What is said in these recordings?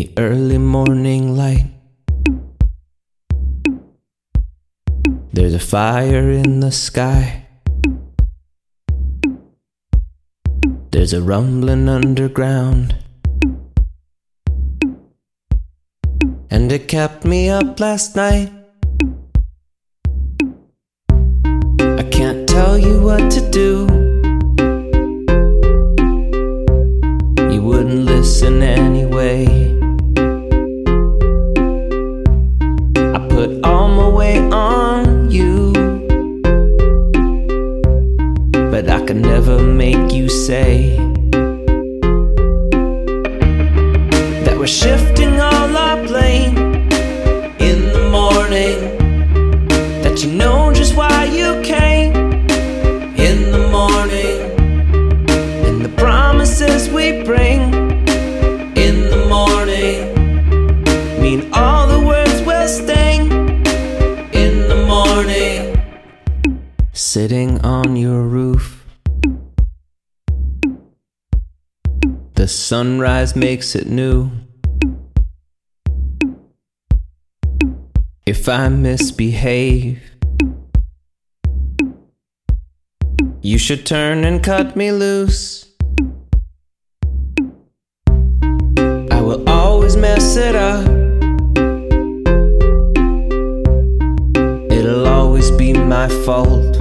the early morning light. There's a fire in the sky. There's a rumbling underground. And it kept me up last night. I can't tell you what to do. You wouldn't listen anyway. I put all my weight on you, but I could never make you say that we're shifting all our blame in the morning, that you know just why you came in the morning, and the promises we bring in the morning mean all the words we'll sting in the morning. Sitting on your roof, the sunrise makes it new. If I misbehave, you should turn and cut me loose. I will always mess it up. It'll always be my fault.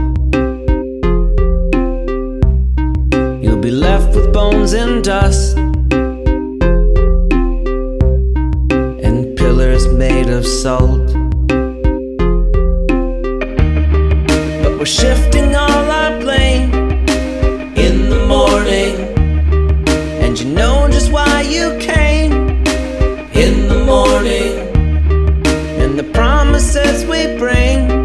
You'll be left with bones and dust, and pillars made of salt. We're shifting all our blame in the morning, and you know just why you came in the morning, and the promises we bring